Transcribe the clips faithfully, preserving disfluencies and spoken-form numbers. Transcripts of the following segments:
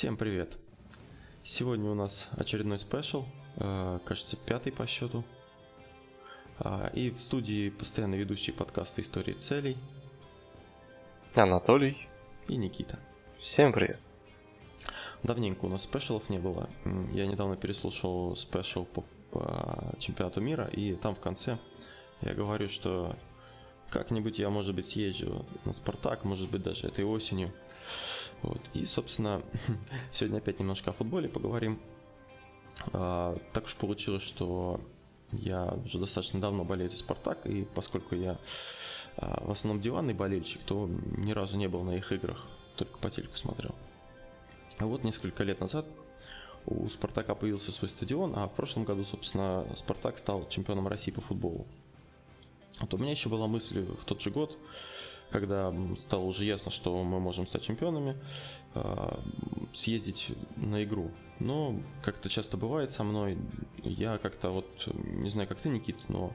Всем привет! Сегодня у нас очередной спешл, кажется, пятый по счету. И в студии постоянно ведущие подкасты «Истории целей» Анатолий и Никита. Всем привет! Давненько у нас спешлов не было. Я недавно переслушал спешл по, по чемпионату мира, и там в конце я говорю, что как-нибудь я, может быть, съезжу на «Спартак», может быть, даже этой осенью. Вот. И, собственно, сегодня опять немножко о футболе поговорим. А, так уж получилось, что я уже достаточно давно болею за «Спартак», и поскольку я а, в основном диванный болельщик, то ни разу не был на их играх, только по телеку смотрел. А вот несколько лет назад у «Спартака» появился свой стадион, а в прошлом году, собственно, «Спартак» стал чемпионом России по футболу. Вот у меня еще была мысль в тот же год, когда стало уже ясно, что мы можем стать чемпионами, съездить на игру. Но, как-то часто бывает со мной, я как-то вот, не знаю, как ты, Никит, но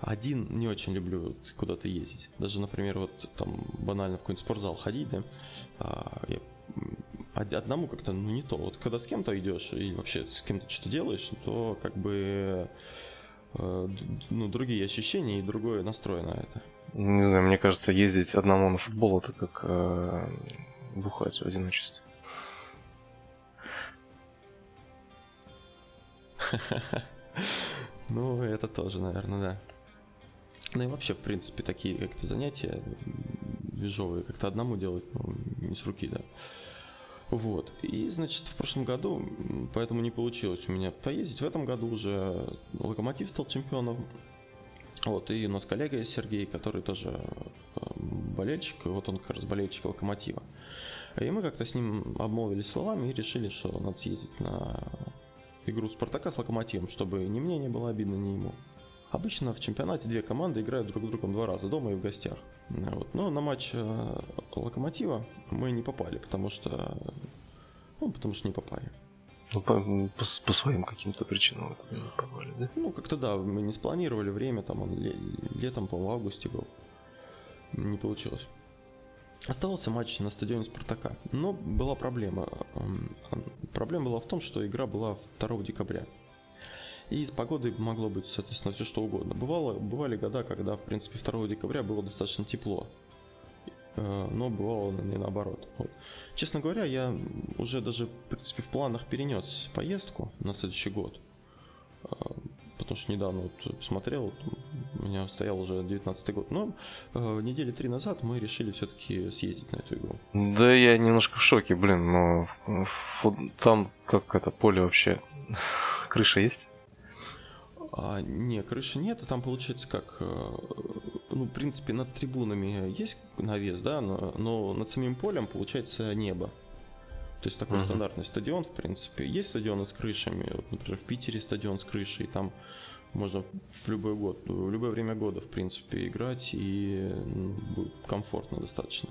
один не очень люблю куда-то ездить. Даже, например, вот там банально в какой-нибудь спортзал ходить, да, я одному как-то, ну, не то. Вот когда с кем-то идешь и вообще с кем-то что-то делаешь, то как бы, ну, другие ощущения и другое настрой на это. Не знаю, мне кажется, ездить одному на футбол — это как э, бухать в одиночестве. Ну, это тоже, наверное, да. Ну и вообще, в принципе, такие как-то занятия движовые как-то одному делать, ну, не с руки, да. Вот. И, значит, в прошлом году поэтому не получилось у меня поездить. В этом году уже «Локомотив» стал чемпионом. Вот, и у нас коллега Сергей, который тоже болельщик, и вот он как раз болельщик «Локомотива». И мы как-то с ним обмолвились словами и решили, что надо съездить на игру «Спартака» с «Локомотивом», чтобы ни мне не было обидно, ни ему. Обычно в чемпионате две команды играют друг с другом два раза, дома и в гостях. Вот. Но на матч «Локомотива» мы не попали, потому что, ну, потому что не попали. Ну, по, по, по своим каким-то причинам это не попали, да? Ну, как-то да, мы не спланировали время, там он ле- летом, по-моему, в августе был. Не получилось. Остался матч на стадионе «Спартака». Но была проблема. Проблема была в том, что игра была второго декабря. И с погодой могло быть, соответственно, все что угодно. Бывало, бывали года, когда, в принципе, второго декабря было достаточно тепло. Но бывало не наоборот. Вот. Честно говоря, я уже даже, в принципе, в планах перенес поездку на следующий год. Потому что недавно вот посмотрел, у меня стоял уже девятнадцатый год. Но недели три назад мы решили все-таки съездить на эту игру. Да я немножко в шоке, блин, но там как это поле вообще? Крыша есть? А, не, крыши нет, а там получается как, ну, в принципе, над трибунами есть навес, да, но, но над самим полем получается небо. То есть такой uh-huh. стандартный стадион, в принципе. Есть стадионы с крышами, вот, например, в Питере стадион с крышей, там можно в любой год, в любое время года, в принципе, играть, и будет комфортно достаточно.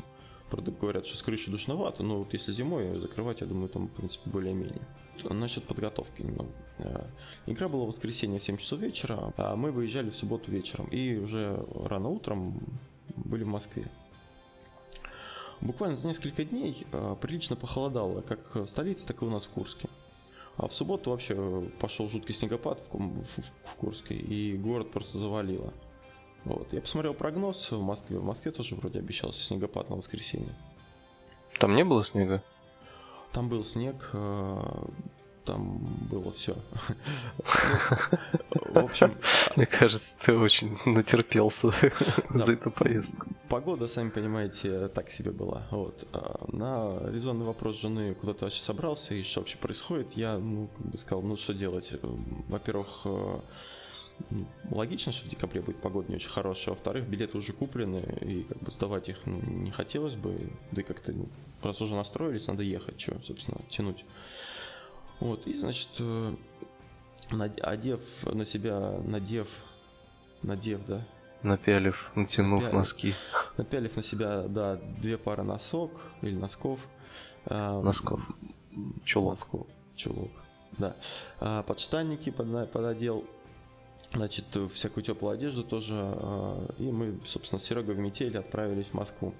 Правда, говорят, что с крыши душновато, но вот если зимой ее закрывать, я думаю, там, в принципе, более-менее. Насчет подготовки немного. Игра была в воскресенье в семь часов вечера, а мы выезжали в субботу вечером. И уже рано утром были в Москве. Буквально за несколько дней прилично похолодало, как в столице, так и у нас в Курске. А в субботу вообще пошел жуткий снегопад в Курске, и город просто завалило. Вот. Я посмотрел прогноз в Москве. В Москве тоже вроде обещался снегопад на воскресенье. Там не было снега? Там был снег, там было все. В общем, мне кажется, ты очень натерпелся за эту поездку. Погода, сами понимаете, так себе была. На резонный вопрос жены, куда ты вообще собрался и что вообще происходит, я, ну, как бы сказал, ну, что делать? Во-первых, логично, что в декабре будет погода не очень хорошая. Во-вторых, билеты уже куплены, и как бы сдавать их, ну, не хотелось бы. Да и как-то, ну, раз уже настроились, надо ехать, что, собственно, тянуть. Вот, и, значит, одев на себя, надев, надев, да? Напялив, натянув напялив, носки. Напялив на себя, да, две пары носок или носков. Носков. Чулок. Носков. Чулок, да. Подштанники пододел. Значит, всякую теплую одежду тоже. И мы, собственно, с Серегой в метели отправились в Москву.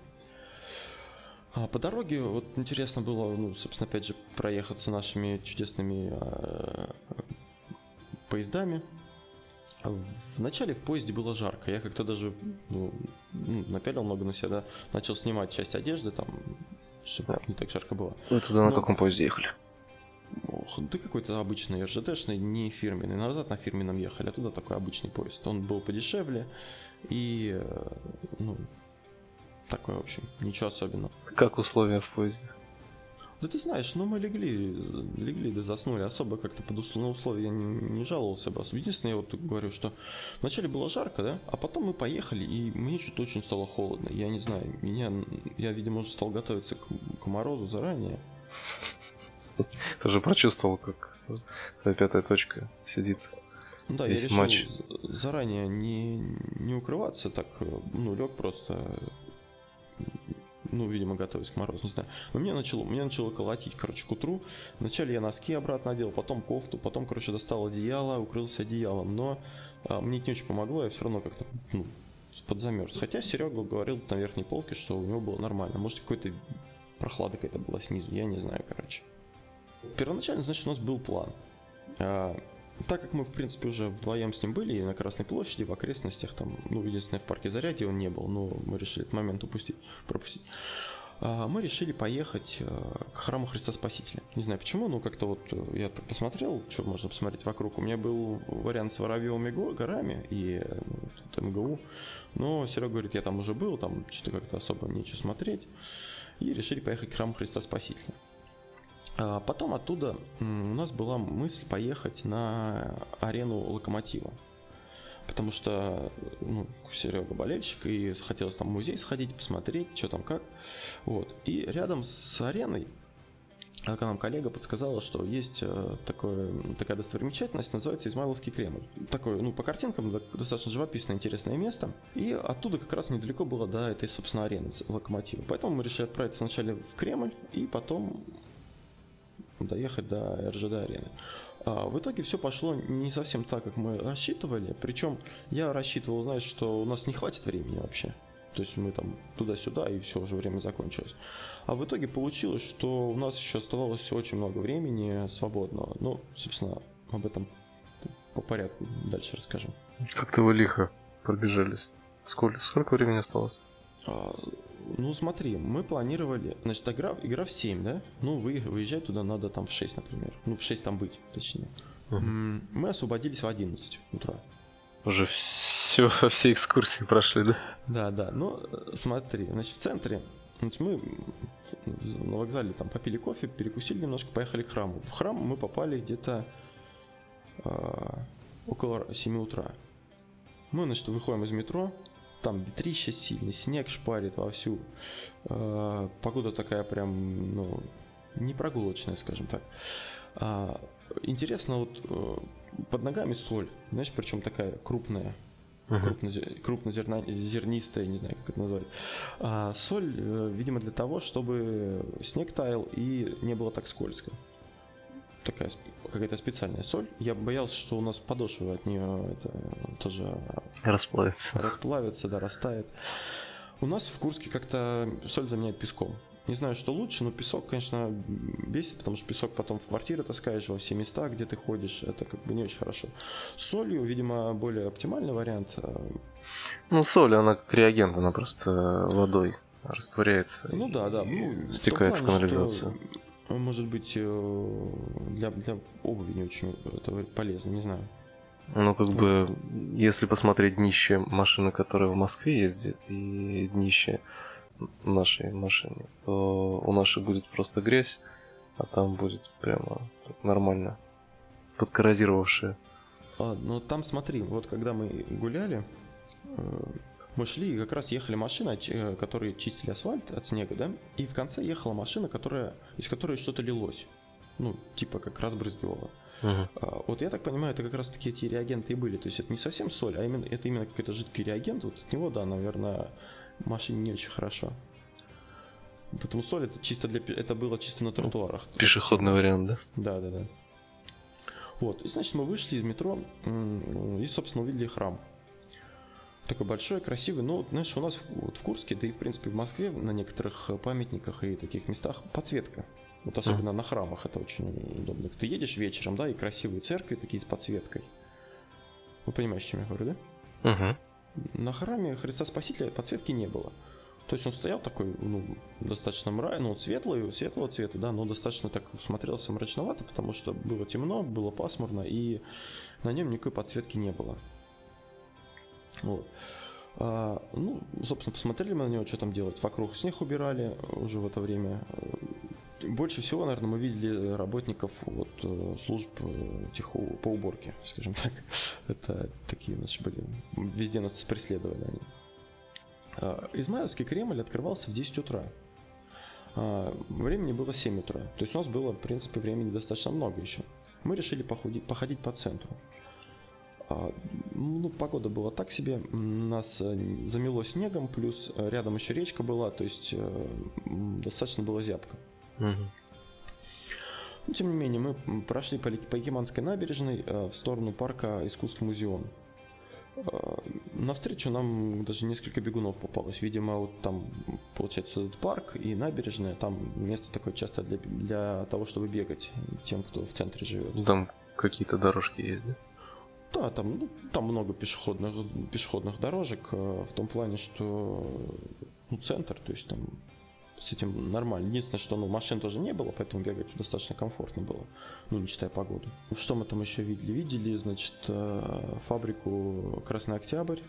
По дороге, вот интересно было, ну, собственно, опять же, проехаться нашими чудесными э, поездами. Вначале в поезде было жарко. Я как-то даже ну, напялил много на себя, да, начал снимать часть одежды, там, чтобы да. не так жарко было. Вы туда Но... на каком поезде ехали? Ох, да какой-то обычный эр жэ дэ-шный, не фирменный. Назад на фирменном ехали, а туда такой обычный поезд. Он был подешевле и, ну, такой, в общем, ничего особенного. Как условия в поезде? Да ты знаешь, ну мы легли, легли да заснули, особо как-то под услов... на условия я не, не жаловался бы. Единственное, я вот говорю, что вначале было жарко, да, а потом мы поехали, и мне что-то очень стало холодно. Я не знаю, меня, я, видимо, уже стал готовиться к, к морозу заранее. Ты же прочувствовал, как твоя пятая точка сидит. Да, весь я решил матч. Заранее не, не укрываться, так, ну, лег просто, ну, видимо, готовясь к морозу, не знаю. Но меня начало, меня начало колотить, короче, к утру. Вначале я носки обратно одел, потом кофту, потом, короче, достал одеяло, укрылся одеялом, но а, мне это не очень помогло, я все равно как-то, ну, подзамерз. Хотя Серега говорил на верхней полке, что у него было нормально. Может, какой-то прохлада какая-то была снизу, я не знаю, короче. Первоначально, значит, у нас был план. А, так как мы, в принципе, уже вдвоем с ним были, и на Красной площади, в окрестностях, там, ну, единственное, в парке Зарядье он не был, но мы решили этот момент упустить, пропустить. А, мы решили поехать а, к храму Христа Спасителя. Не знаю почему, но как-то вот я так посмотрел, что можно посмотреть вокруг. У меня был вариант с Воробьёвыми горами и ну, эм гэ у, но Серега говорит, я там уже был, там что-то как-то особо нечего смотреть, и решили поехать к храму Христа Спасителя. Потом оттуда у нас была мысль поехать на арену Локомотива, потому что ну, Серега болельщик, и хотелось там в музей сходить, посмотреть, что там как. Вот. И рядом с ареной нам коллега подсказала, что есть такое, такая достопримечательность, называется Измайловский Кремль. Такое, ну, по картинкам достаточно живописное, интересное место. И оттуда как раз недалеко было до этой, собственно, арены Локомотива. Поэтому мы решили отправиться вначале в Кремль, и потом доехать до эр жэ дэ-арены. А, в итоге все пошло не совсем так, как мы рассчитывали. Причем я рассчитывал, знаешь, что у нас не хватит времени вообще. То есть мы там туда-сюда, и все, уже время закончилось. А в итоге получилось, что у нас еще оставалось очень много времени свободного. Ну, собственно, об этом по порядку дальше расскажу. Как-то вы лихо пробежались. Сколько, сколько времени осталось? А... Ну смотри, мы планировали, значит, игра, игра в семь, да? Ну, вы, выезжать туда надо там в шесть, например. Ну, в шесть там быть, точнее. Uh-huh. Мы освободились в одиннадцать утра. Уже все, все экскурсии прошли, да? Да, да. Ну, смотри, значит, в центре, значит, мы на вокзале там попили кофе, перекусили немножко, поехали к храму. В храм мы попали где-то э, около семи утра. Мы, значит, выходим из метро. Там ветрище сильный, снег шпарит вовсю. Э, погода такая прям, ну, не прогулочная, скажем так. Э, интересно, вот э, под ногами соль, знаешь, причем такая крупная, uh-huh. крупнозернистая, не знаю, как это назвать. Э, соль, э, видимо, для того, чтобы снег таял и не было так скользко. Такая какая-то специальная соль. Я боялся, что у нас подошвы от нее это тоже расплавится. Расплавится, да, растает. У нас в Курске как-то соль заменяет песком. Не знаю, что лучше, но песок, конечно, бесит, потому что песок потом в квартиры таскаешь, во все места, где ты ходишь. Это как бы не очень хорошо. С солью, видимо, более оптимальный вариант. Ну, соль, она как реагент, она просто водой растворяется. Ну да, да. Ну, стекает в канализацию. Может быть, для, для обуви не очень это полезно, не знаю. Ну, как бы, если посмотреть днище машины, которая в Москве ездит, и днище нашей машины, то у нашей будет просто грязь, а там будет прямо нормально подкоррозировавшая. А, ну, там смотри, вот когда мы гуляли, мы шли, и как раз ехали машины, которые чистили асфальт от снега, да, и в конце ехала машина, которая, из которой что-то лилось, ну, типа как разбрызгивало. Uh-huh. А, вот я так понимаю, это как раз таки эти реагенты и были, то есть это не совсем соль, а именно, это именно какой-то жидкий реагент, вот от него, да, наверное, машине не очень хорошо. Поэтому соль это чисто для, это было чисто на тротуарах. Пешеходный вариант, да? Да, да, да. Вот, и значит мы вышли из метро и, собственно, увидели храм. Такой большой, красивый, но, знаешь, у нас вот в Курске, да и, в принципе, в Москве на некоторых памятниках и таких местах подсветка. Вот особенно mm. на храмах это очень удобно. Ты едешь вечером, да, и красивые церкви такие с подсветкой. Вы понимаете, о чем я говорю, да? Mm-hmm. На храме Христа Спасителя подсветки не было. То есть он стоял такой, ну, достаточно мрачный, ну, светлый, светлого цвета, да, но достаточно так смотрелся мрачновато, потому что было темно, было пасмурно, и на нем никакой подсветки не было. Вот. А, ну, собственно, посмотрели мы на него, что там делать. Вокруг снег убирали уже в это время. Больше всего, наверное, мы видели работников вот, служб тихого, по уборке, скажем так. Это такие наши были. Везде нас преследовали они. Измайловский Кремль открывался в десять утра. Времени было семь утра. То есть у нас было, в принципе, времени достаточно много еще. Мы решили походить, походить по центру. Ну, погода была так себе. Нас замело снегом, плюс рядом еще речка была, то есть достаточно было зябко. Угу. Но, тем не менее, мы прошли по, по Еманской набережной в сторону парка искусств Музеон. Навстречу нам даже несколько бегунов попалось. Видимо, вот там, получается, этот парк и набережная, там место такое часто для, для того, чтобы бегать тем, кто в центре живет. Там какие-то дорожки есть, да? Да, там, ну, там много пешеходных, пешеходных дорожек, в том плане, что ну, центр, то есть там с этим нормально. Единственное, что ну, машин тоже не было, поэтому бегать достаточно комфортно было, ну, не считая погоду. Что мы там еще видели? Видели, значит, фабрику «Красный Октябрь»,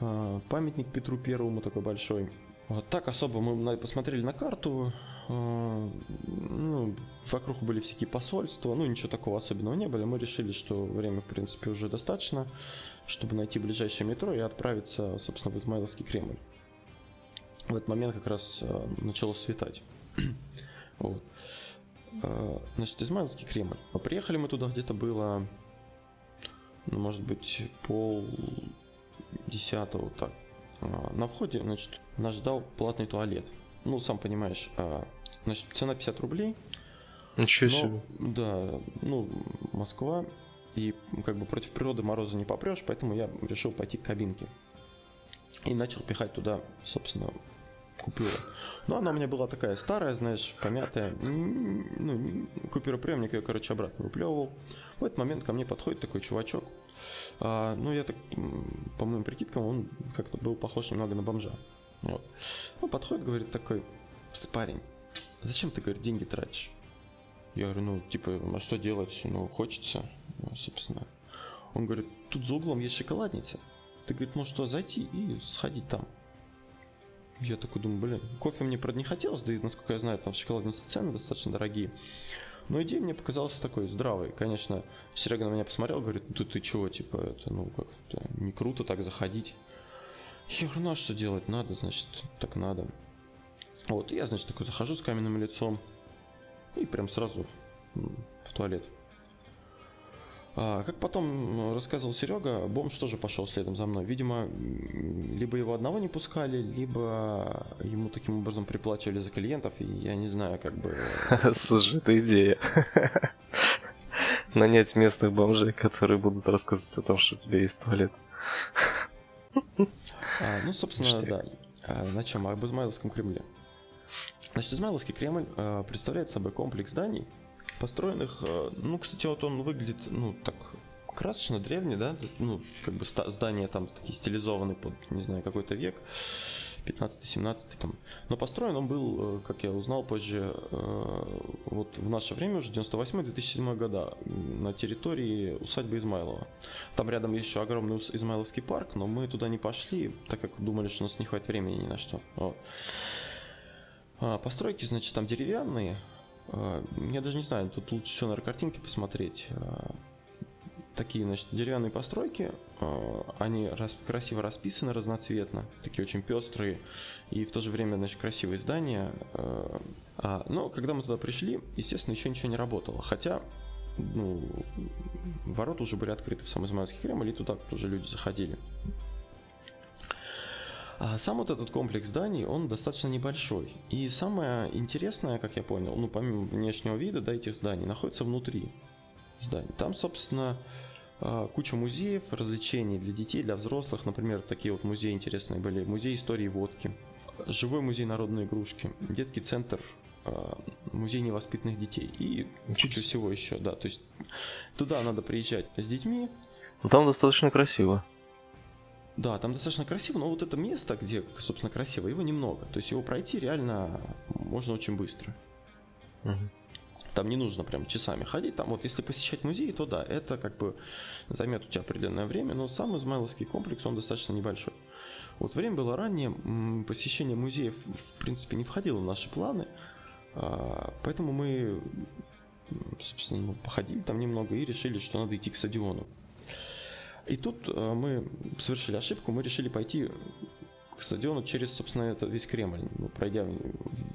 памятник Петру Первому такой большой. Вот так особо мы посмотрели на карту, ну, вокруг были всякие посольства, ну, ничего такого особенного не было. Мы решили, что время, в принципе, уже достаточно, чтобы найти ближайшее метро и отправиться, собственно, в Измайловский Кремль. В этот момент как раз э, начало светать. Вот. э, Значит, Измайловский Кремль. А приехали мы туда где-то было, ну, может быть, пол десятого так. Э, на входе, значит, нас ждал платный туалет. Ну, сам понимаешь, э, значит, цена пятьдесят рублей. Ничего себе. Да, ну, Москва. И как бы против природы мороза не попрешь, поэтому я решил пойти к кабинке. И начал пихать туда, собственно, купюру. Но она у меня была такая старая, знаешь, помятая. Ну, купюроприемник ее, короче, обратно выплевывал. В этот момент ко мне подходит такой чувачок. А, ну, я так, по моим прикидкам, он как-то был похож немного на бомжа. Вот. Ну, подходит, говорит такой: парень, зачем ты, говорит, деньги тратишь? Я говорю, ну, типа, а что делать? Ну, хочется, ну, собственно. Он говорит, тут за углом есть шоколадница. Ты, говорит, можешь туда зайти и сходить там. Я такой думаю, блин, кофе мне, правда, не хотелось, да и, насколько я знаю, там в шоколаднице цены достаточно дорогие. Но идея мне показалась такой здравой. Конечно, Серега на меня посмотрел, говорит, ну ты, ты чего, типа, это, ну, как-то не круто так заходить. Я говорю, ну а что делать надо, значит, так надо. Вот, и я, значит, такой захожу с каменным лицом и прям сразу в туалет. Как потом рассказывал Серега, бомж тоже пошел следом за мной. Видимо, либо его одного не пускали, либо ему таким образом приплачивали за клиентов, и я не знаю, как бы... Слушай, это идея. Нанять местных бомжей, которые будут рассказывать о том, что у тебя есть туалет. А, ну, собственно, да. А, на чем? Об Измайловском Кремле. Значит, Измайловский Кремль а, представляет собой комплекс зданий, построенных, ну, кстати, вот он выглядит, ну, так красочно, древний, да, ну, как бы здания там такие стилизованы под, не знаю, какой-то век, пятнадцатый-семнадцатый там, но построен он был, как я узнал позже, вот в наше время уже, девяносто восьмой - две тысячи седьмой года, на территории усадьбы Измайлова. Там рядом есть еще огромный Измайловский парк, но мы туда не пошли, так как думали, что у нас не хватит времени ни на что. Вот. Постройки, значит, там деревянные. Я даже не знаю, тут лучше все, наверное, картинки посмотреть. Такие, значит, деревянные постройки. Они рас- красиво расписаны, разноцветно. Такие очень пестрые. И в то же время, значит, красивые здания. Но когда мы туда пришли, естественно, еще ничего не работало. Хотя, ну, ворота уже были открыты в сам Измайловский Кремль, и туда тоже люди заходили. Сам вот этот комплекс зданий, он достаточно небольшой. И самое интересное, как я понял, ну, помимо внешнего вида, да, этих зданий, находится внутри зданий. Там, собственно, куча музеев, развлечений для детей, для взрослых. Например, такие вот музеи интересные были. Музей истории водки, живой музей народной игрушки, детский центр музей невоспитанных детей и куча всего еще, да, то есть туда надо приезжать с детьми. Но там достаточно красиво. Да, там достаточно красиво, но вот это место, где, собственно, красиво, его немного, то есть его пройти реально можно очень быстро. Угу. Там не нужно прям часами ходить, там вот если посещать музей, то да, это как бы займет у тебя определенное время, но сам Измайловский комплекс, он достаточно небольшой. Вот время было раннее, посещение музеев в принципе не входило в наши планы, поэтому мы, собственно, походили там немного и решили, что надо идти к стадиону. И тут мы совершили ошибку, мы решили пойти к стадиону через, собственно, этот весь Кремль, пройдя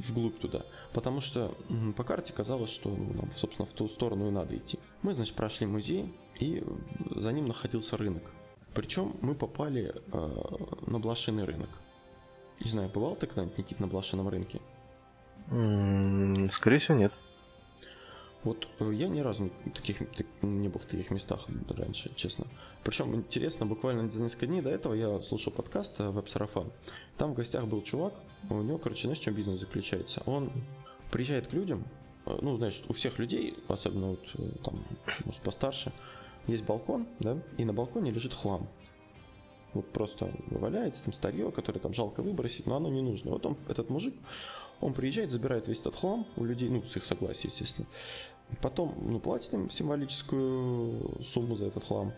вглубь туда, потому что по карте казалось, что нам, собственно, в ту сторону и надо идти. Мы, значит, прошли музей, и за ним находился рынок. Причем мы попали э, на Блошиный рынок. Не знаю, бывал ты когда-нибудь, Никит, на Блошином рынке? Mm, скорее всего, нет. Вот э, я ни разу таких, так, не был в таких местах раньше, честно. Причем, интересно, буквально за несколько дней до этого я слушал подкаст «Веб-сарафан». Там в гостях был чувак, у него, короче, знаешь, в чем бизнес заключается? Он приезжает к людям, э, ну, знаешь, у всех людей, особенно вот э, там, может, постарше, есть балкон, да, и на балконе лежит хлам. Вот просто валяется там старье, которое там жалко выбросить, но оно не нужно. Вот он, этот мужик, он приезжает, забирает весь этот хлам у людей, ну, с их согласия, естественно. Потом, ну, платит им символическую сумму за этот хлам.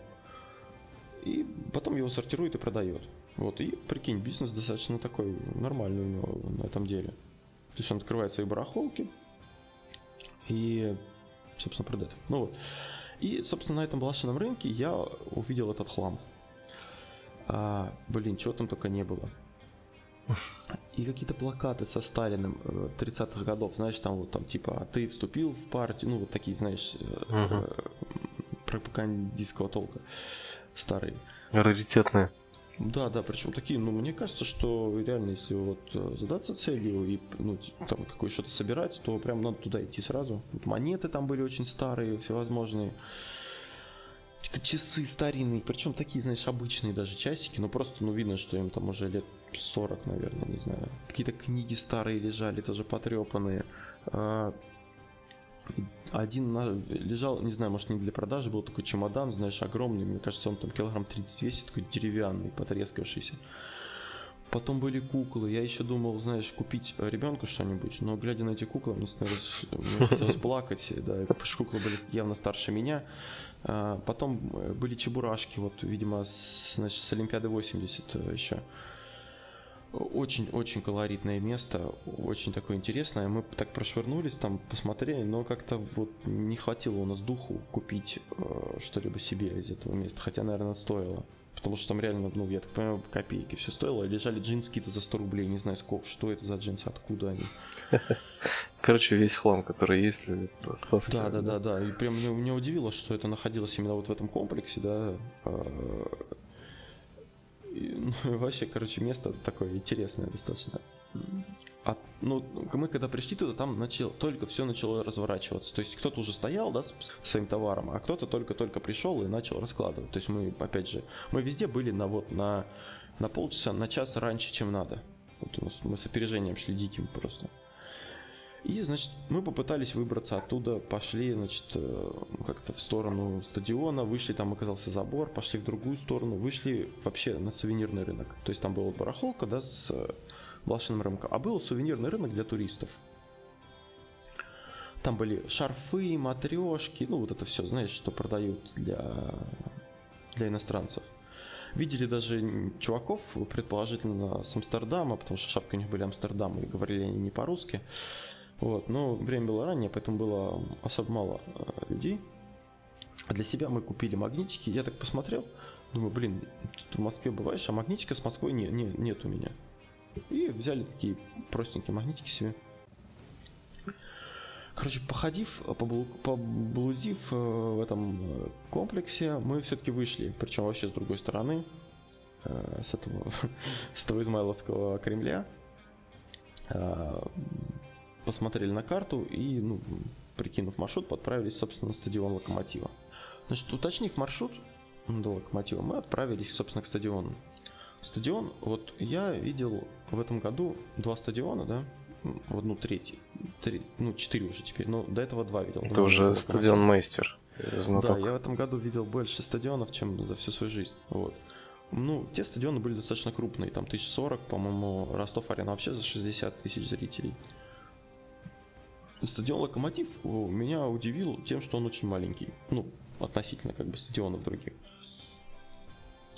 И потом его сортирует и продает. Вот, и прикинь, бизнес достаточно такой нормальный у него на этом деле. То есть он открывает свои барахолки и, собственно, продает. Ну вот. И, собственно, на этом Блошином рынке я увидел этот хлам. А, блин, чего там только не было. И какие-то плакаты со Сталиным тридцатых годов, знаешь, там вот там типа «ты вступил в партию», ну вот такие, знаешь, uh-huh. пропагандистского толка старые. Раритетные. Да, да, причем такие, ну, мне кажется, что реально, если вот задаться целью и, ну, там, какое что-то собирать, то прям надо туда идти сразу. Вот монеты там были очень старые, всевозможные. Какие-то часы старинные, причем такие, знаешь, обычные даже часики, но просто, ну, видно, что им там уже лет сорок, наверное, не знаю. Какие-то книги старые лежали, тоже потрепанные. Один лежал, не знаю, может, не для продажи, был такой чемодан, знаешь, огромный, мне кажется, он там килограмм тридцать весит, такой деревянный, потрескавшийся. Потом были куклы, я еще думал, знаешь, купить ребенку что-нибудь, но глядя на эти куклы, мне становилось, мне хотелось плакать, да, потому что куклы были явно старше меня. Потом были чебурашки, вот, видимо, с, значит, с Олимпиады восемьдесят еще. Очень-очень колоритное место, очень такое интересное. Мы так прошвырнулись, там посмотрели, но как-то вот не хватило у нас духу купить э, что-либо себе из этого места. Хотя, наверное, стоило. Потому что там реально, ну, я так понимаю, копейки все стоило. Лежали джинсы какие-то за сто рублей, не знаю сколько, что это за джинсы, откуда они. Короче, весь хлам, который есть, лежит просто. Да, да, да, да. И прям меня удивило, что это находилось именно вот в этом комплексе, да. И, ну, вообще, короче, место такое интересное достаточно. А, ну, мы когда пришли туда, там начало, только все начало разворачиваться. То есть кто-то уже стоял, да, с своим товаром, а кто-то только-только пришел и начал раскладывать. То есть мы, опять же, мы везде были на, вот, на, на полчаса, на час раньше, чем надо. Вот у нас, мы с опережением шли диким просто. И, значит, мы попытались выбраться оттуда, пошли, значит, как-то в сторону стадиона, вышли, там оказался забор, пошли в другую сторону, вышли вообще на сувенирный рынок. То есть там была барахолка, да, с Блошиным рынком, а был сувенирный рынок для туристов. Там были шарфы, матрешки, ну вот это все, знаешь, что продают для, для иностранцев. Видели даже чуваков, предположительно, с Амстердама, потому что шапки у них были Амстердама, и говорили они не по-русски. Вот, но время было раннее, поэтому было особо мало э, людей. А для себя мы купили магнитики. Я так посмотрел, думаю, блин, тут в Москве бываешь, а магнитика с Москвой не, не, нет у меня. И взяли такие простенькие магнитики себе. Короче, походив, поблудив э, в этом комплексе, мы все-таки вышли, причем вообще с другой стороны, э, с этого, с этого Измайловского Кремля. Э, Посмотрели на карту и, ну, прикинув маршрут, подправились, собственно, на стадион Локомотива. Значит, уточнив маршрут до Локомотива, мы отправились, собственно, к стадиону. Стадион, вот я видел в этом году два стадиона, да, одну треть, три, ну четыре уже теперь, но до этого два видел. Это уже стадион-мастер. Да, я в этом году видел больше стадионов, чем за всю свою жизнь. Вот. Ну, те стадионы были достаточно крупные, там тысяча сорок, по-моему, Ростов-Арена вообще за шестьдесят тысяч зрителей. Стадион «Локомотив» меня удивил тем, что он очень маленький, ну, относительно как бы стадионов других.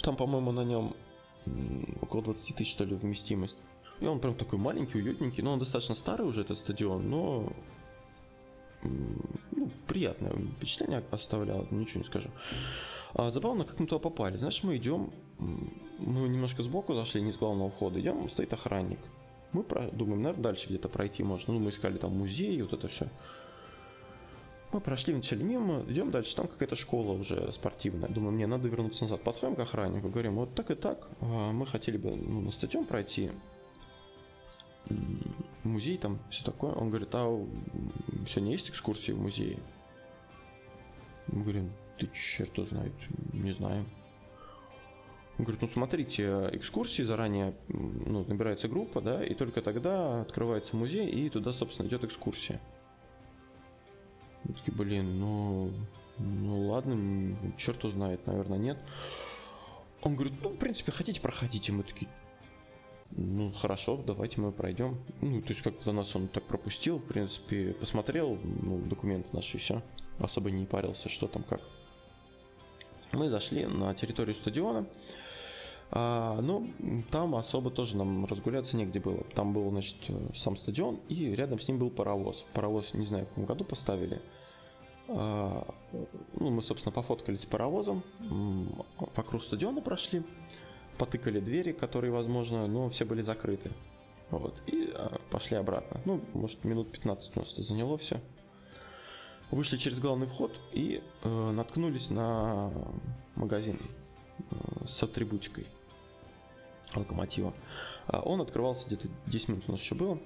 Там, по-моему, на нем около двадцать тысяч, что ли, вместимость. И он прям такой маленький, уютненький, но он достаточно старый уже, этот стадион, но... Ну, приятное впечатление оставляло, ничего не скажу. А забавно, как мы туда попали. Знаешь, мы идем, мы немножко сбоку зашли, не с главного входа, идем, стоит охранник. Мы думаем, наверное, дальше где-то пройти можно. Ну, мы искали там музей, вот это все. Мы прошли вначале мимо, идем дальше, там какая-то школа уже спортивная. Думаю, мне надо вернуться назад. Подходим к охраннику, говорим, вот так и так, мы хотели бы ну, на стадион пройти, музей там, все такое. Он говорит, а сегодня есть экскурсии в музее? Мы говорим, ты черт его знает, не знаю. Он говорит, ну смотрите, экскурсии заранее, ну, набирается группа, да, и только тогда открывается музей, и туда, собственно, идет экскурсия. Мы такие, блин, ну, ну ладно, черт его знает, наверное, нет. Он говорит, ну, в принципе, хотите, проходите. Мы такие, ну, хорошо, давайте мы пройдем. Ну, то есть, как-то нас он так пропустил, в принципе, посмотрел, ну, документы наши и все. Особо не парился, что там как. Мы зашли на территорию стадиона. А, но там особо тоже нам разгуляться негде было. Там был, значит, сам стадион, и рядом с ним был паровоз. Паровоз, не знаю, в каком году поставили. А, ну, мы, собственно, пофоткались с паровозом. Вокруг стадиона прошли. Потыкали двери, которые, возможно, но все были закрыты. Вот. И а, пошли обратно. Ну, может, минут пятнадцать у нас это заняло все. Вышли через главный вход и э, наткнулись на магазин э, с атрибутикой Локомотива. Он открывался где-то десять минут у нас еще было.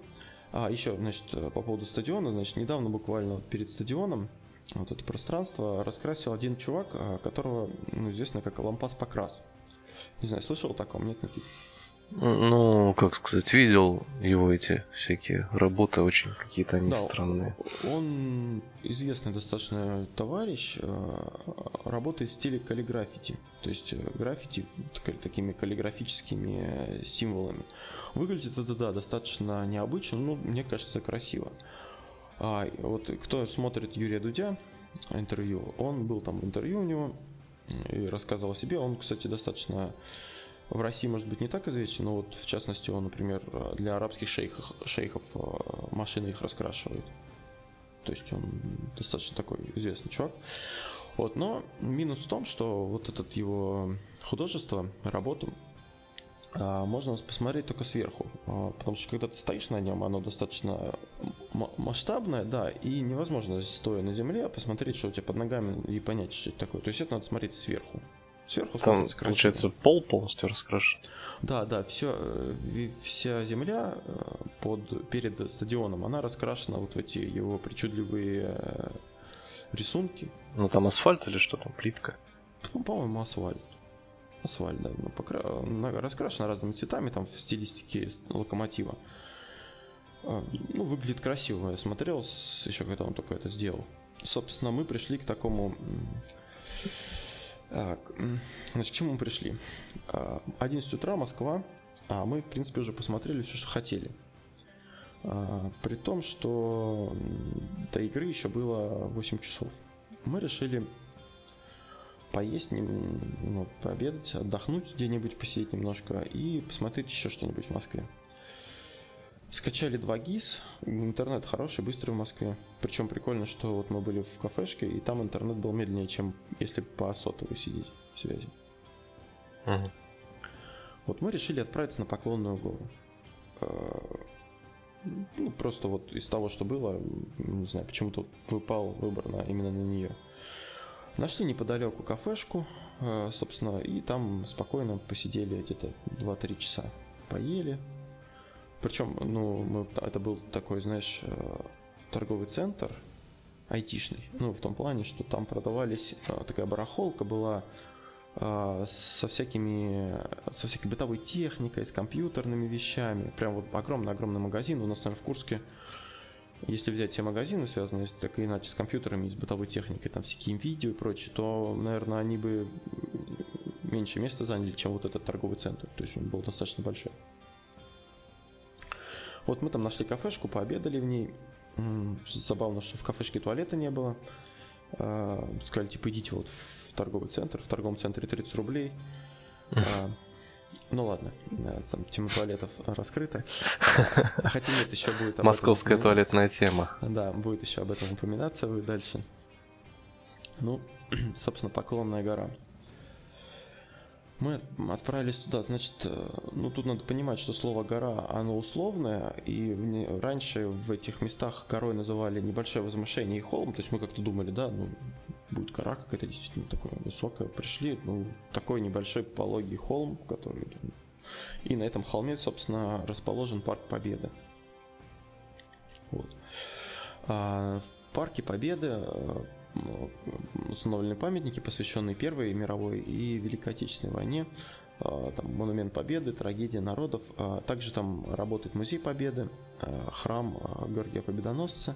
А еще, значит, по поводу стадиона, значит, недавно буквально перед стадионом вот это пространство раскрасил один чувак, которого ну, известно как Лампас Покрас. Не знаю, слышал о таком, нет, Никита? Ну, как сказать, видел его эти всякие работы, очень какие-то они да, странные. Он известный достаточно товарищ, работает в стиле каллиграффити, то есть граффити такими каллиграфическими символами. Выглядит это, да, достаточно необычно, но мне кажется, красиво. А вот кто смотрит Юрия Дудя интервью, он был там в интервью у него и рассказывал о себе, он, кстати, достаточно... В России, может быть, не так известен, но вот, в частности, он, например, для арабских шейхов, шейхов машины их раскрашивает. То есть он достаточно такой известный чувак. Вот, но минус в том, что вот этот его художество, работу, можно посмотреть только сверху. Потому что, когда ты стоишь на нем, оно достаточно м- масштабное, да, и невозможно, стоя на земле, посмотреть, что у тебя под ногами, и понять, что это такое. То есть это надо смотреть сверху. Сверху там, получается, пол полностью раскрашен. Да, да, все, вся земля под, перед стадионом, она раскрашена вот в эти его причудливые рисунки. Ну там асфальт или что там, плитка? Ну, по-моему, асфальт. Асфальт, да. Ну, покра... Раскрашена разными цветами, там в стилистике Локомотива. Ну, выглядит красиво. Я смотрел еще, когда он только это сделал. Собственно, мы пришли к такому... Так, значит, к чему мы пришли? одиннадцать утра, Москва, а мы, в принципе, уже посмотрели все, что хотели. А, при том, что до игры еще было восемь часов. Мы решили поесть, ну, пообедать, отдохнуть где-нибудь, посидеть немножко и посмотреть еще что-нибудь в Москве. Скачали два ГИС, интернет хороший, быстрый в Москве. Причем прикольно, что вот мы были в кафешке, и там интернет был медленнее, чем если по сотовой сидеть в связи. Угу. Вот мы решили отправиться на Поклонную гору. Ну, просто вот из того, что было, не знаю, почему-то выпал выбор на, именно на нее. Нашли неподалеку кафешку, собственно, и там спокойно посидели где-то два-три часа, поели. Причем, ну, мы, это был такой, знаешь, торговый центр айтишный. Ну, в том плане, что там продавались, такая барахолка была, со всякими, со всякой бытовой техникой, с компьютерными вещами. Прям вот огромный-огромный магазин. У нас, наверное, в Курске, если взять все магазины, связанные так или иначе с компьютерами, с бытовой техникой, там всякие видео и прочее, то, наверное, они бы меньше места заняли, чем вот этот торговый центр. То есть он был достаточно большой. Вот мы там нашли кафешку, пообедали в ней. Забавно, что в кафешке туалета не было. Сказали, типа, идите вот в торговый центр. В торговом центре тридцать рублей. Ну ладно, там тема туалетов раскрыта. Хотя нет, еще будет... Московская туалетная тема. Да, будет еще об этом упоминаться и дальше. Ну, собственно, Поклонная гора. Мы отправились туда, значит, ну тут надо понимать, что слово «гора», оно условное, и раньше в этих местах горой называли небольшое возвышение и холм, то есть мы как-то думали, да, ну будет гора какая-то действительно такая высокая, пришли, ну такой небольшой пологий холм, который, и на этом холме, собственно, расположен Парк Победы. Вот. А в Парке Победы установлены памятники, посвященные Первой мировой и Великой Отечественной войне. Там Монумент Победы, трагедия народов. Также там работает Музей победы, храм Георгия Победоносца,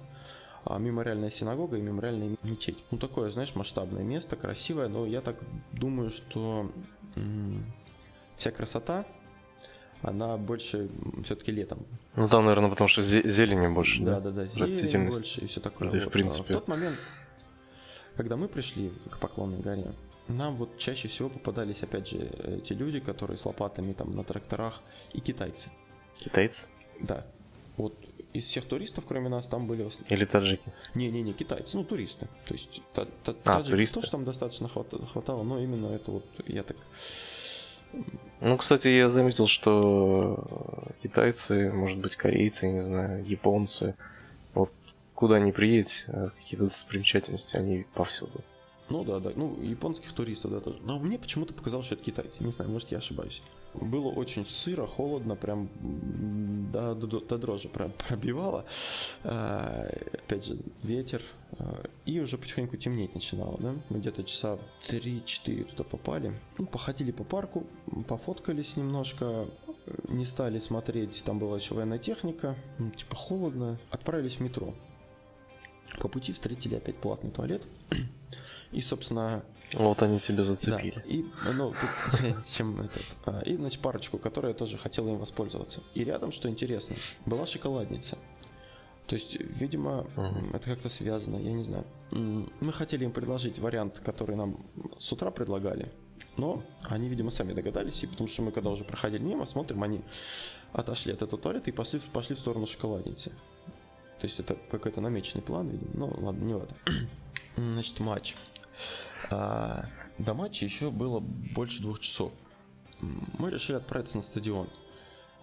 мемориальная синагога и мемориальная мечеть. Ну такое, знаешь, масштабное место, красивое, но я так думаю, что вся красота, она больше все-таки летом. Ну там, наверное, потому что зелени больше, да? Да, да, да, зелени больше и все такое. И, в принципе. В тот момент... Когда мы пришли к Поклонной горе, нам вот чаще всего попадались, опять же, те люди, которые с лопатами там на тракторах, и китайцы. Китайцы? Да. Вот из всех туристов, кроме нас, там были... Или таджики? Не-не-не, китайцы, ну туристы. То есть та- та- а, таджики туристы. Тоже там достаточно хватало, но именно это вот я так... Ну, кстати, я заметил, что китайцы, может быть, корейцы, не знаю, японцы, вот... Куда ни приедь, какие-то достопримечательности, они повсюду. Ну да, да, ну японских туристов, да, тоже. Но мне почему-то показалось, что это китайцы, не знаю, может я ошибаюсь. Было очень сыро, холодно, прям до, до, до дрожи прям пробивало. А, опять же, ветер, а, и уже потихоньку темнеть начинало, да. Мы где-то часа три-четыре туда попали. Ну, походили по парку, пофоткались немножко. Не стали смотреть, там была еще военная техника, ну, типа холодно. Отправились в метро. По пути встретили опять платный туалет. И, собственно... Вот они тебя зацепили. Да, и, ну, тут, чем этот... И, значит, парочку, которая тоже хотела им воспользоваться. И рядом, что интересно, была шоколадница. То есть, видимо, uh-huh. это как-то связано, я не знаю. Мы хотели им предложить вариант, который нам с утра предлагали. Но они, видимо, сами догадались. И потому что мы, когда уже проходили мимо, смотрим, они отошли от этого туалета и пошли, пошли в сторону шоколадницы. То есть это какой-то намеченный план, видимо. Ну ладно, не ладно. Значит, матч. А, до матча еще было больше двух часов. Мы решили отправиться на стадион.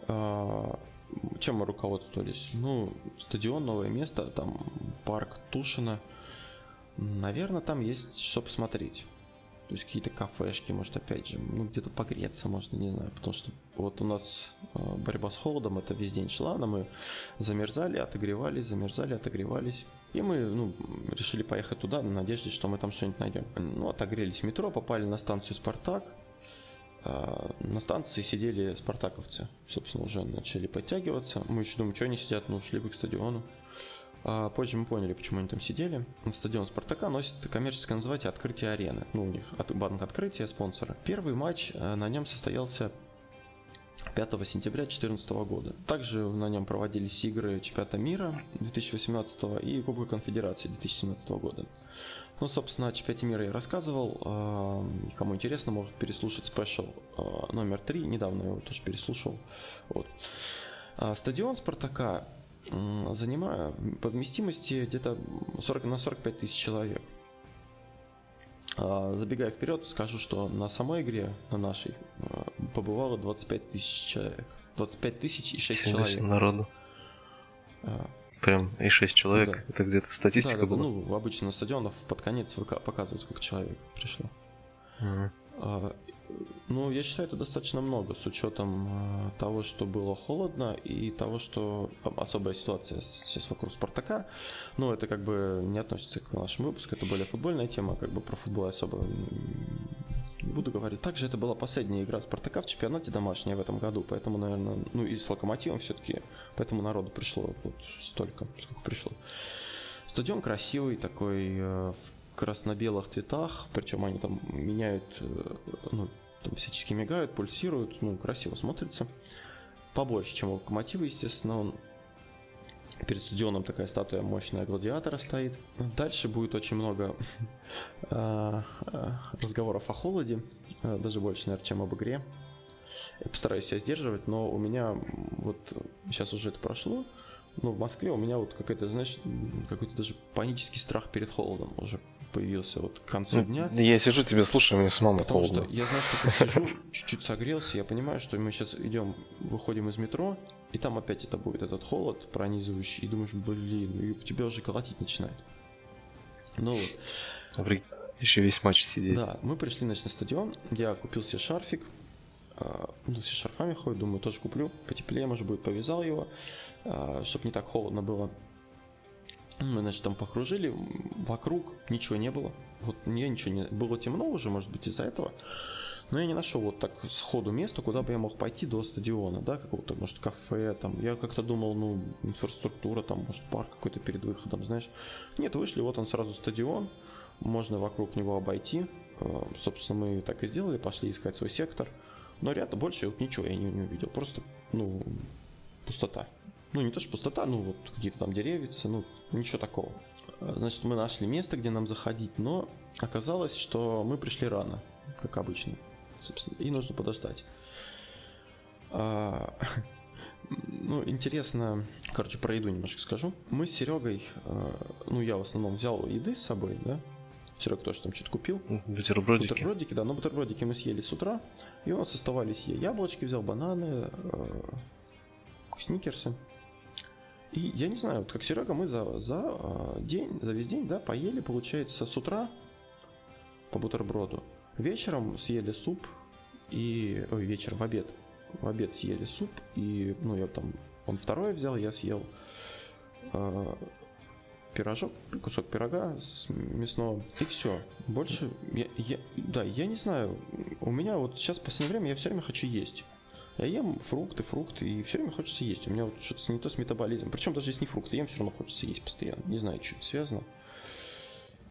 А, чем мы руководствовались? Ну, стадион, новое место, там парк Тушино. Наверное, там есть что посмотреть. То есть какие-то кафешки, может, опять же, ну где-то погреться, можно, не знаю, потому что вот у нас борьба с холодом, это весь день шла, но мы замерзали, отогревались, замерзали, отогревались, и мы, ну, решили поехать туда, в надежде, что мы там что-нибудь найдем. Ну, отогрелись в метро, попали на станцию «Спартак», на станции сидели спартаковцы, собственно, уже начали подтягиваться, мы еще думаем, что они сидят, ну, шли бы к стадиону. Позже мы поняли, почему они там сидели. Стадион «Спартака» носит коммерческое название «Открытие арены». Ну, у них банк открытия, спонсора. Первый матч на нем состоялся пятого сентября две тысячи четырнадцатого года. Также на нем проводились игры Чемпионата мира две тысячи восемнадцатого и Кубка конфедерации две тысячи семнадцатого года. Ну, собственно, о Чемпионате мира я рассказывал. Кому интересно, может переслушать спешл номер три. Недавно я его тоже переслушал. Вот. Стадион «Спартака» занимаю по вместимости где-то сорок на сорок пять тысяч человек. Забегая вперед, скажу, что на самой игре, на нашей, побывало двадцать пять тысяч человек. двадцать пять тысяч и шесть человек. Народу. Прям и шесть человек. Да. Это где-то статистика да, была? Ну, обычно на стадионах под конец показывают, сколько человек пришло. Угу. Ну, я считаю, это достаточно много, с учетом того, что было холодно, и того, что особая ситуация сейчас вокруг «Спартака». Но это как бы не относится к нашему выпуску, это более футбольная тема, как бы про футбол я особо не буду говорить. Также это была последняя игра Спартака в чемпионате домашняя в этом году, поэтому, наверное, ну и с Локомотивом все-таки, поэтому народу пришло вот столько, сколько пришло. Стадион красивый такой, в красно-белых цветах, причем они там меняют, ну, там всячески мигают, пульсируют, ну, красиво смотрится. Побольше, чем у Локомотива, естественно, он. Перед стадионом такая статуя мощная гладиатора стоит. Дальше будет очень много разговоров о холоде, даже больше, наверное, чем об игре. Я постараюсь себя сдерживать, но у меня вот сейчас уже это прошло, но в Москве у меня вот какой-то, знаешь, какой-то даже панический страх перед холодом уже появился вот к концу дня. Да я сижу, тебя слушаю, мне самому холодно. Я, знаешь, что сижу, чуть-чуть согрелся, я понимаю, что мы сейчас идем, выходим из метро, и там опять это будет этот холод пронизывающий, и думаешь, блин, и тебя уже колотить начинает. Ну вот. Добрый. Еще весь матч сидеть. Да, мы пришли, значит, на стадион, я купил себе шарфик, ну, все шарфами ходят, думаю, тоже куплю, потеплее, может быть, повязал его, чтобы не так холодно было. Мы, значит, там покружили, вокруг ничего не было, вот я ничего не... Было темно уже, может быть, из-за этого. Но я не нашел вот так сходу места, куда бы я мог пойти до стадиона, да, какого-то, может, кафе, там. Я как-то думал, ну, инфраструктура, там, может, парк какой-то перед выходом, знаешь. Нет, вышли, вот он сразу стадион, можно вокруг него обойти. Собственно, мы так и сделали, пошли искать свой сектор. Но ряд больше вот ничего я не, не увидел, просто, ну, пустота. Ну, не то, что пустота, ну, вот какие-то там деревицы, ну, ничего такого. Значит, мы нашли место, где нам заходить, но оказалось, что мы пришли рано, как обычно. Собственно, и нужно подождать. А, ну, интересно, короче, про еду немножко скажу. Мы с Серегой, ну, я в основном взял еды с собой, да. Серега тоже там что-то купил. Бутербродики. Бутербродики, да, но бутербродики мы съели с утра. И у нас оставались я яблочки взял, бананы, сникерсы. И я не знаю, вот как Серега, мы за, за день, за весь день, да, поели, получается, с утра по бутерброду. Вечером съели суп и... Ой, вечер, в обед. В обед съели суп и... Ну, я там... Он второе взял, я съел э, пирожок, кусок пирога мясного. И все. Больше... Я, я, да, я не знаю. У меня вот сейчас в последнее время я все время хочу есть. Я ем фрукты, фрукты, и все время хочется есть. У меня вот что-то не то с метаболизмом. Причем даже если не фрукты ем, все равно хочется есть постоянно. Не знаю, что это связано.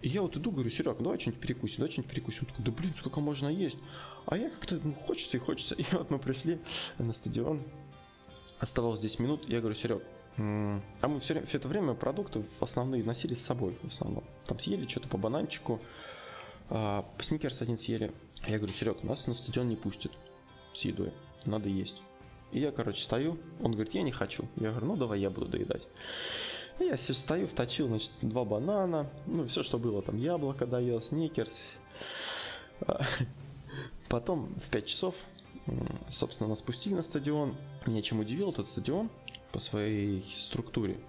И я вот иду, говорю, Серег, давай что-нибудь перекусим, давай что-нибудь перекусим. Он такой, да блин, сколько можно есть? А я как-то, ну, хочется и хочется. И вот мы пришли на стадион, оставалось десять минут, я говорю, Серег, м-м. а мы все, все это время продукты основные носили с собой, в основном. Там съели что-то по бананчику, а, сникерс один съели. Я говорю, Серег, нас на стадион не пустят с едой, надо есть. И я, короче, стою, он говорит, я не хочу. Я говорю, ну давай я буду доедать. Я сейчас стою, вточил, значит, два банана, ну, все, что было, там, яблоко доел, сникерс. Потом в пять часов, собственно, нас пустили на стадион. Меня чем удивил этот стадион по своей структуре,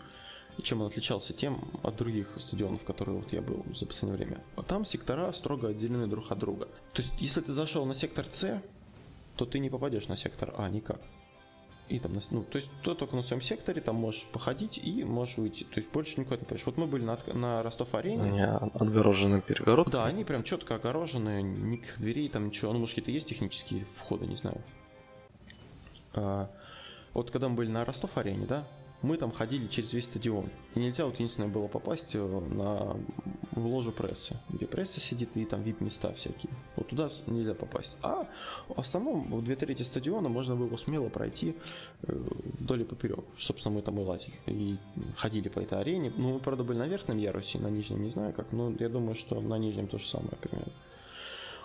и чем он отличался тем от других стадионов, которые вот я был за последнее время. А там сектора строго отделены друг от друга. То есть, если ты зашел на сектор С, то ты не попадешь на сектор А никак. И там, ну, то есть, ты только на своем секторе, там можешь походить и можешь выйти. То есть, больше никуда не пойдешь. Вот мы были на, на Ростов-Арене. Они отгорожены перегородкой. Да, они прям четко огорожены, никаких дверей там, ничего. Ну, может, какие-то есть технические входы, не знаю. А, вот когда мы были на Ростов-Арене, да, мы там ходили через весь стадион. И нельзя, вот единственное, было попасть на, в ложу прессы, где пресса сидит и там ви ай пи-места всякие. Вот туда нельзя попасть. А в основном в две трети стадиона можно было смело пройти вдоль и поперек. Собственно, мы там и лазили. И ходили по этой арене. Ну, мы, правда, были на верхнем ярусе, на нижнем не знаю как, но я думаю, что на нижнем то же самое примерно.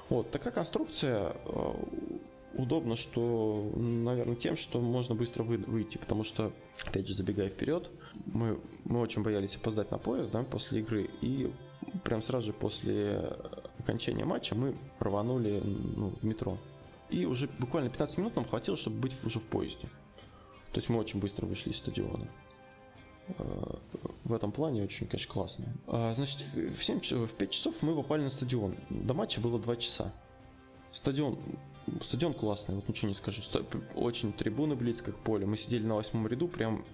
Вот, такая конструкция... Удобно, что, наверное, тем, что можно быстро выйти, потому что, опять же, забегая вперед, мы, мы очень боялись опоздать на поезд, да, после игры, и прям сразу же после окончания матча мы рванули, ну, в метро. И уже буквально пятнадцать минут нам хватило, чтобы быть уже в поезде. То есть мы очень быстро вышли из стадиона. В этом плане очень, конечно, классно. Значит, в, семь часов, в пять часов мы попали на стадион. До матча было два часа. Стадион... Стадион классный, вот ничего не скажу. Очень трибуны блиц, как поле. Мы сидели на восьмом ряду, прям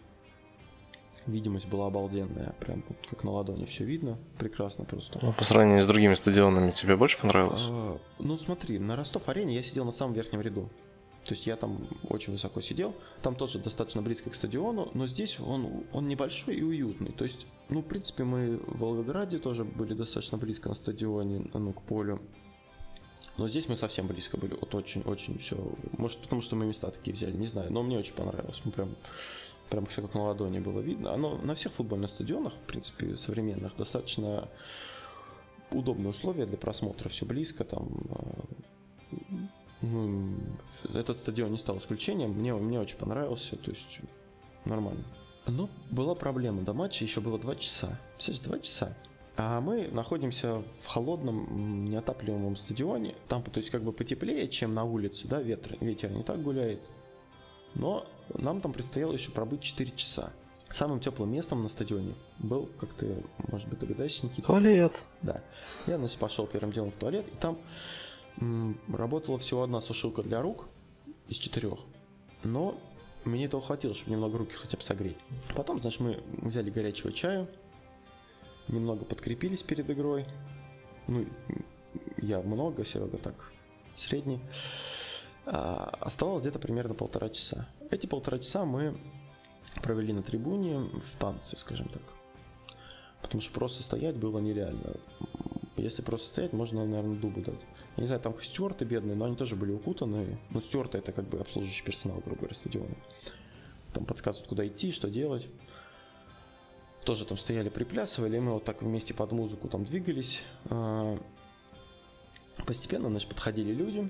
видимость была обалденная, прям вот как на ладони все видно, прекрасно просто. Ну, по сравнению с другими стадионами тебе больше понравилось? А, ну смотри, на Ростов-Арене я сидел на самом верхнем ряду. То есть я там очень высоко сидел, там тоже достаточно близко к стадиону, но здесь он, он небольшой и уютный. То есть, ну, в принципе, мы в Волгограде тоже были достаточно близко на стадионе, ну, к полю. Но здесь мы совсем близко были, вот очень-очень все. Может, потому что мы места такие взяли, не знаю, но мне очень понравилось. Мы прям, прям все как на ладони было видно. Оно на всех футбольных стадионах, в принципе, современных, достаточно удобные условия для просмотра, все близко там. Ну, этот стадион не стал исключением, мне, мне очень понравился, то есть нормально. Но была проблема, до матча еще было два часа, представляешь, два часа. А мы находимся в холодном, неотапливаемом стадионе, там, то есть, как бы потеплее, чем на улице, да, ветер, ветер не так гуляет. Но нам там предстояло еще пробыть четыре часа. Самым теплым местом на стадионе был, как ты, может быть, догадаешься, Никита? Туалет! Да, я, значит, пошел первым делом в туалет, и там... Работала всего одна сушилка для рук из четырех, но мне этого хватило, чтобы немного руки хотя бы согреть. Потом, значит, мы взяли горячего чаю, немного подкрепились перед игрой. Ну, я много, Серега так средний. А, оставалось где-то примерно полтора часа. Эти полтора часа мы провели на трибуне в танце, скажем так. Потому что просто стоять было нереально. Если просто стоять, можно, наверное, дубу дать. Я не знаю, там стюарты бедные, но они тоже были укутаны. Ну, стюарты — это как бы обслуживающий персонал, грубо говоря, стадиона. Там подсказывают, куда идти, что делать. Тоже там стояли, приплясывали, и мы вот так вместе под музыку там двигались. Постепенно, значит, подходили люди.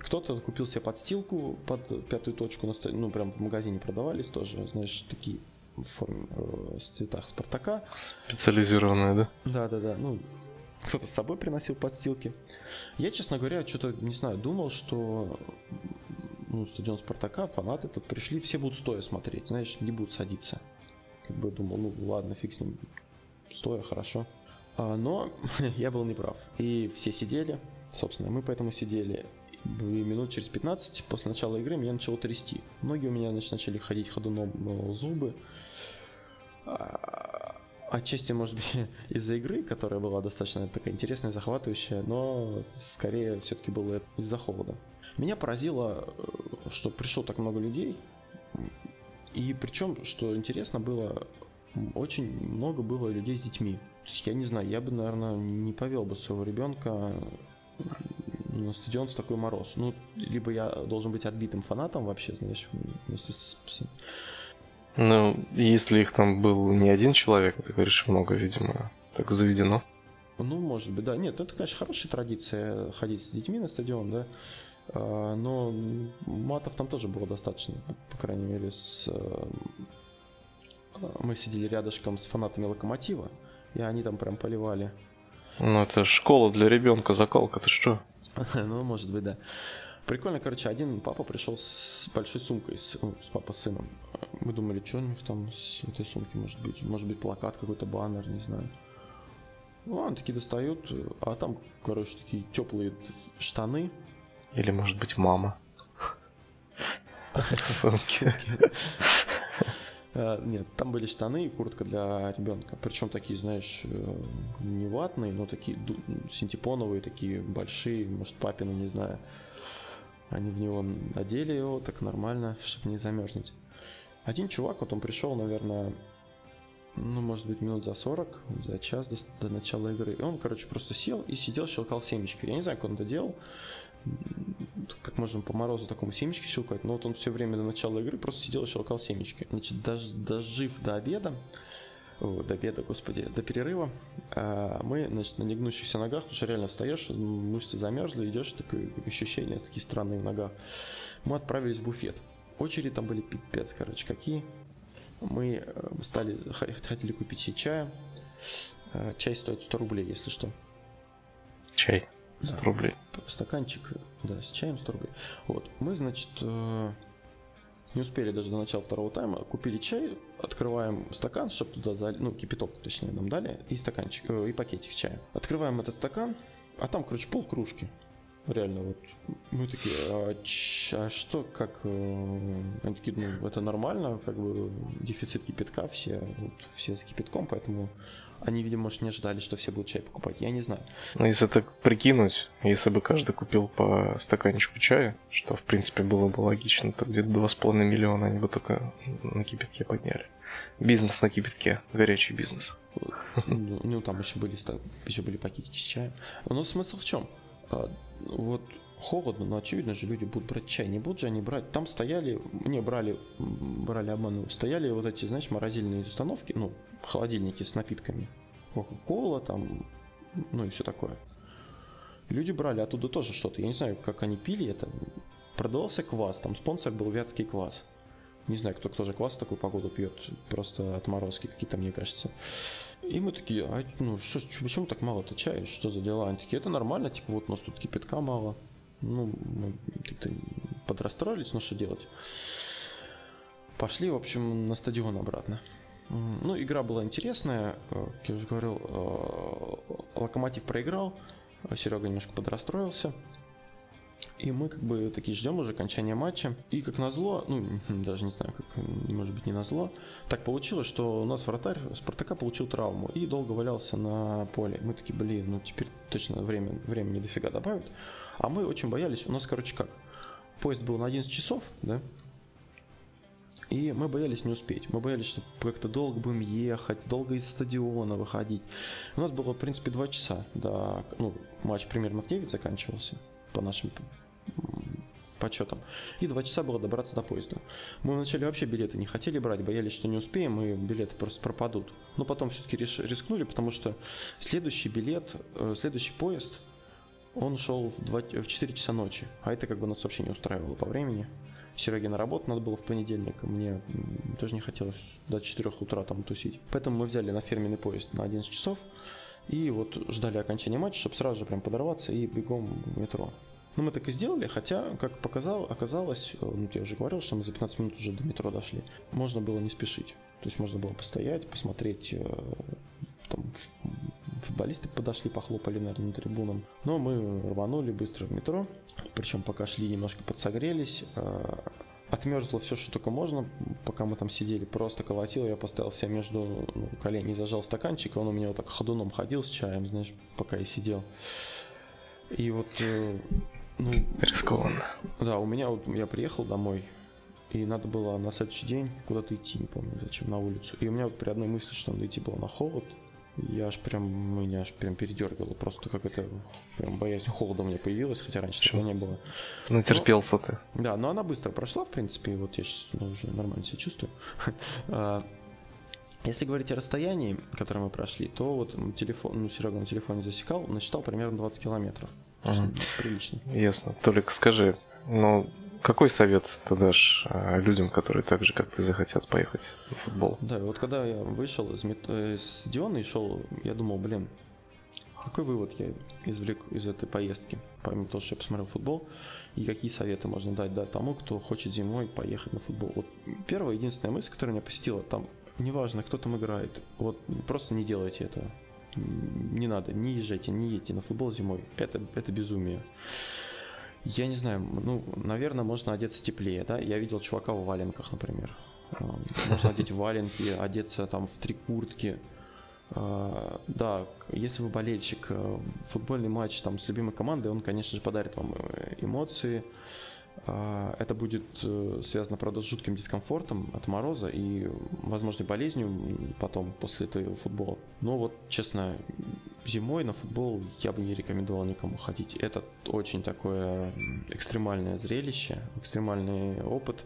Кто-то купил себе подстилку под пятую точку, ну, прям в магазине продавались тоже, знаешь, такие... В форме, в цветах Спартака. Специализированная, да? Да, да, да. Ну, кто-то с собой приносил подстилки. Я, честно говоря, что-то, не знаю, думал, что ну, стадион Спартака, фанаты тут пришли, все будут стоя смотреть, знаешь, не будут садиться. Как бы думал, ну ладно, фиг с ним, стоя, хорошо. А, но я был неправ. И все сидели, собственно, мы поэтому сидели. И минут через пятнадцать после начала игры меня начало трясти. Ноги у меня, значит, начали ходить ходуном, зубы. Отчасти, может быть, из-за игры, которая была достаточно такая интересная, захватывающая, но скорее все-таки было это из-за холода. Меня поразило, что пришло так много людей. И причем, что интересно было, очень много было людей с детьми. То есть, я не знаю, я бы, наверное, не повел бы своего ребенка на стадион в такой мороз. Ну, либо я должен быть отбитым фанатом вообще, знаешь, вместе с... Ну, если их там был не один человек, ты говоришь, много, видимо, так заведено. Ну, может быть, да. Нет, это, конечно, хорошая традиция ходить с детьми на стадион, да. Но матов там тоже было достаточно, по крайней мере, с... Мы сидели рядышком с фанатами Локомотива, и они там прям поливали. Ну, это школа для ребенка, закалка, ты что? Ну, может быть, да. Прикольно, короче, один папа пришел с большой сумкой, с, ну, с папой с сыном. Мы думали, что у них там с этой сумки может быть. Может быть, плакат какой-то, баннер, не знаю. Ну, они такие достают, а там, короче, такие теплые штаны. Или, может быть, мама. Сумки. Нет, там были штаны и куртка для ребенка. Причем такие, знаешь, не ватные, но такие синтепоновые, такие большие, может, папины, не знаю. Они в него одели его так нормально, чтобы не замерзнуть. Один чувак, вот он пришел, наверное, ну, может быть, минут за сорок, за час до, до начала игры. И он, короче, просто сел и сидел, щелкал семечки. Я не знаю, как он это делал. Как можно по морозу такому семечки щелкать, но вот он все время до начала игры просто сидел и щелкал семечки. Значит, дож, дожив до обеда, о, до обеда, господи, до перерыва, а мы, значит, на негнущихся ногах, потому что реально встаешь, мышцы замерзли, идешь, такое ощущение, такие странные в ногах. Мы отправились в буфет. Очереди там были пипец, короче, какие. Мы стали, хотели купить себе чая. Чай стоит сто рублей, если что. Чай. сто рублей. Стаканчик, да, с чаем сто рублей. Вот, мы, значит, не успели даже до начала второго тайма, купили чай, открываем стакан, чтобы туда залить, ну, кипяток, точнее, нам дали, и стаканчик, и пакетик с чаем. Открываем этот стакан, а там, короче, пол кружки. Реально, вот мы такие, а, ч- а что, как, они такие, ну, это нормально, как бы дефицит кипятка, все, вот, все с кипятком, поэтому они, видимо, может, не ожидали, что все будут чай покупать, я не знаю. Ну, если так прикинуть, если бы каждый купил по стаканчику чая, что, в принципе, было бы логично, то где-то два с половиной миллиона они бы только на кипятке подняли. Бизнес на кипятке, горячий бизнес. Ну, там еще были, еще были пакетики с чаем. Но смысл в чем? Вот холодно, но очевидно же люди будут брать чай. Не будут же они брать, там стояли, не брали, брали обманывали, стояли вот эти, знаешь, морозильные установки, ну, холодильники с напитками, кока-кола там, ну и все такое. Люди брали оттуда тоже что-то, я не знаю, как они пили это. Продавался квас, там спонсор был вятский квас. Не знаю, кто, кто же квас в такую погоду пьет, просто отморозки какие-то, мне кажется. И мы такие, а ну что, почему так мало-то чая, что за дела? Они такие, это нормально, типа вот у нас тут кипятка мало. Ну, мы как-то подрастроились, ну что делать? Пошли, в общем, на стадион обратно. Ну, игра была интересная, как я уже говорил, Локомотив проиграл, Серега немножко подрастроился. И мы как бы такие ждем уже окончания матча. И как назло, ну даже не знаю, как, может быть не назло, так получилось, что у нас вратарь Спартака получил травму и долго валялся на поле. Мы такие, блин, ну теперь точно время, времени дофига добавят. А мы очень боялись, у нас, короче, как, поезд был на одиннадцать часов, да? И мы боялись не успеть, мы боялись, что как-то долго будем ехать, долго из стадиона выходить. У нас было, в принципе, два часа, да, ну матч примерно в девять заканчивался по нашим подсчетам. И два часа было добраться до поезда. Мы вначале вообще билеты не хотели брать, боялись, что не успеем, и билеты просто пропадут. Но потом все-таки рискнули, потому что следующий билет, следующий поезд, он шел в, два, в четыре часа ночи. А это как бы нас вообще не устраивало по времени. Сереге на работу надо было в понедельник, мне тоже не хотелось до четырёх утра там тусить. Поэтому мы взяли на фирменный поезд на одиннадцать часов. И вот ждали окончания матча, чтобы сразу же прям подорваться и бегом в метро. Ну, мы так и сделали, хотя, как показал, оказалось, ну, я уже говорил, что мы за пятнадцать минут уже до метро дошли. Можно было не спешить. То есть можно было постоять, посмотреть, там, футболисты подошли, похлопали, наверное, трибунам. Но мы рванули быстро в метро, причем пока шли, немножко подсогрелись. Отмерзло все, что только можно, пока мы там сидели, просто колотило. Я поставил себя между ну, коленей, зажал стаканчик, и он у меня вот так ходуном ходил с чаем, знаешь, пока я сидел. И вот... Ну, рискованно. Да, у меня вот, я приехал домой, и надо было на следующий день куда-то идти, не помню зачем, на улицу. И у меня вот при одной мысли, что надо идти было на холод, я аж прям, меня аж прям передергало, просто как это, прям боязнь холода у меня появилась, хотя раньше чего не было. Натерпелся но, ты. Да, но она быстро прошла, в принципе, вот я сейчас ну, уже нормально себя чувствую. Если говорить о расстоянии, которое мы прошли, то вот телефон, ну, Серега на телефоне засекал, насчитал примерно двадцать километров. Ага. Прилично. Ясно. Толик, скажи, ну... Какой совет ты дашь людям, которые так же, как ты, захотят поехать в футбол? Да, вот когда я вышел из, мет... из стадиона и шел, я думал, блин, какой вывод я извлек из этой поездки, помимо того, что я посмотрел футбол, и какие советы можно дать да, тому, кто хочет зимой поехать на футбол. Вот первая, единственная мысль, которая меня посетила, там, неважно, кто там играет, вот просто не делайте этого, не надо, не езжайте, не едьте на футбол зимой, это, это безумие. Я не знаю, ну, наверное, можно одеться теплее, да? Я видел чувака в валенках, например. Можно одеть валенки, одеться там в три куртки. Да, если вы болельщик, футбольный матч там с любимой командой, он, конечно же, подарит вам эмоции. Это будет связано, правда, с жутким дискомфортом от мороза и, возможно, болезнью потом, после этого футбола. Но вот, честно, зимой на футбол я бы не рекомендовал никому ходить. Это очень такое экстремальное зрелище, экстремальный опыт.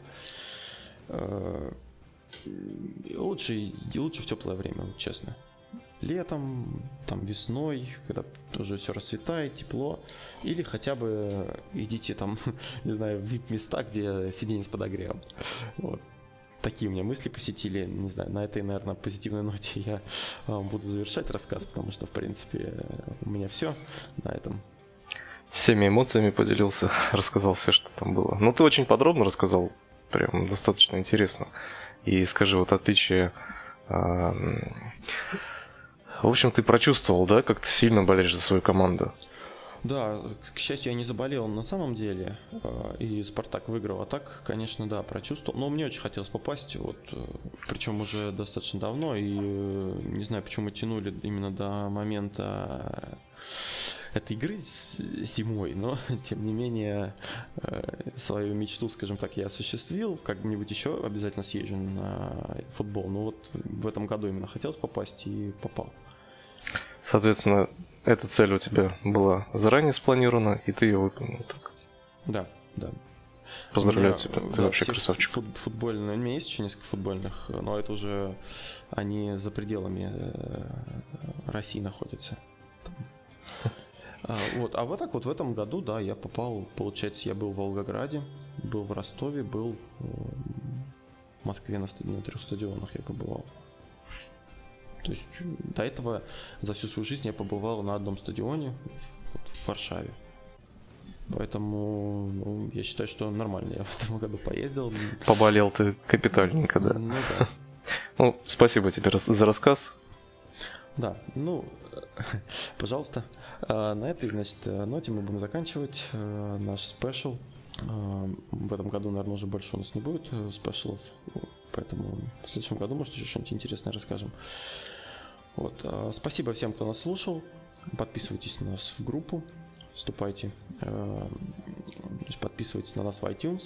Лучше, лучше в теплое время, честно. Летом, там весной, когда уже все расцветает, тепло, или хотя бы идите там, не знаю, в ви ай пи-места, где сиденье с подогревом. Вот. Такие у меня мысли посетили, не знаю, на этой, наверное, позитивной ноте я э, буду завершать рассказ, потому что, в принципе, у меня все на этом. Всеми эмоциями поделился, рассказал все, что там было. Ну, ты очень подробно рассказал, прям достаточно интересно. И скажи, вот отличие... Э, В общем, ты прочувствовал, да, как ты сильно болеешь за свою команду? Да, к счастью, я не заболел на самом деле, и «Спартак» выиграл, а так, конечно, да, прочувствовал. Но мне очень хотелось попасть, вот, причем уже достаточно давно, и не знаю, почему тянули именно до момента этой игры зимой, но, тем не менее, свою мечту, скажем так, я осуществил. Как-нибудь еще обязательно съезжу на футбол, но вот в этом году именно хотелось попасть и попал. Соответственно, эта цель у тебя была заранее спланирована, и ты ее выполнил так. Да, да. Поздравляю меня, тебя, ты да, вообще красавчик. Фут- футбольные, у меня есть еще несколько футбольных, но это уже они за пределами России находятся. А вот, а вот так вот в этом году, да, я попал, получается, я был в Волгограде, был в Ростове, был в Москве на, на трех стадионах я побывал. То есть до этого за всю свою жизнь я побывал на одном стадионе вот, в Варшаве. Поэтому ну, я считаю, что нормально я в этом году поездил. Поболел ты капитальненько, да? Ну да. Ну, спасибо тебе за рассказ. Да, ну, пожалуйста. На этой, значит, ноте мы будем заканчивать наш спешл. В этом году, наверное, уже больше у нас не будет спешлов. Поэтому в следующем году, может, еще что-нибудь интересное расскажем. Вот. Спасибо всем, кто нас слушал. Подписывайтесь на нас в группу. Вступайте. Подписывайтесь на нас в iTunes.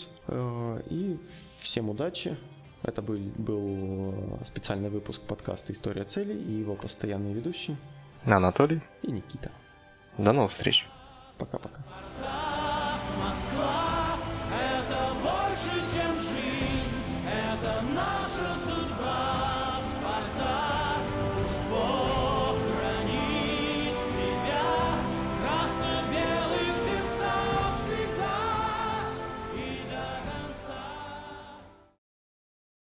И всем удачи. Это был, был специальный выпуск подкаста «История целей» и его постоянные ведущие Анатолий и Никита. До новых встреч. Пока-пока. Москва, это больше, чем жизнь. Это наша судьба.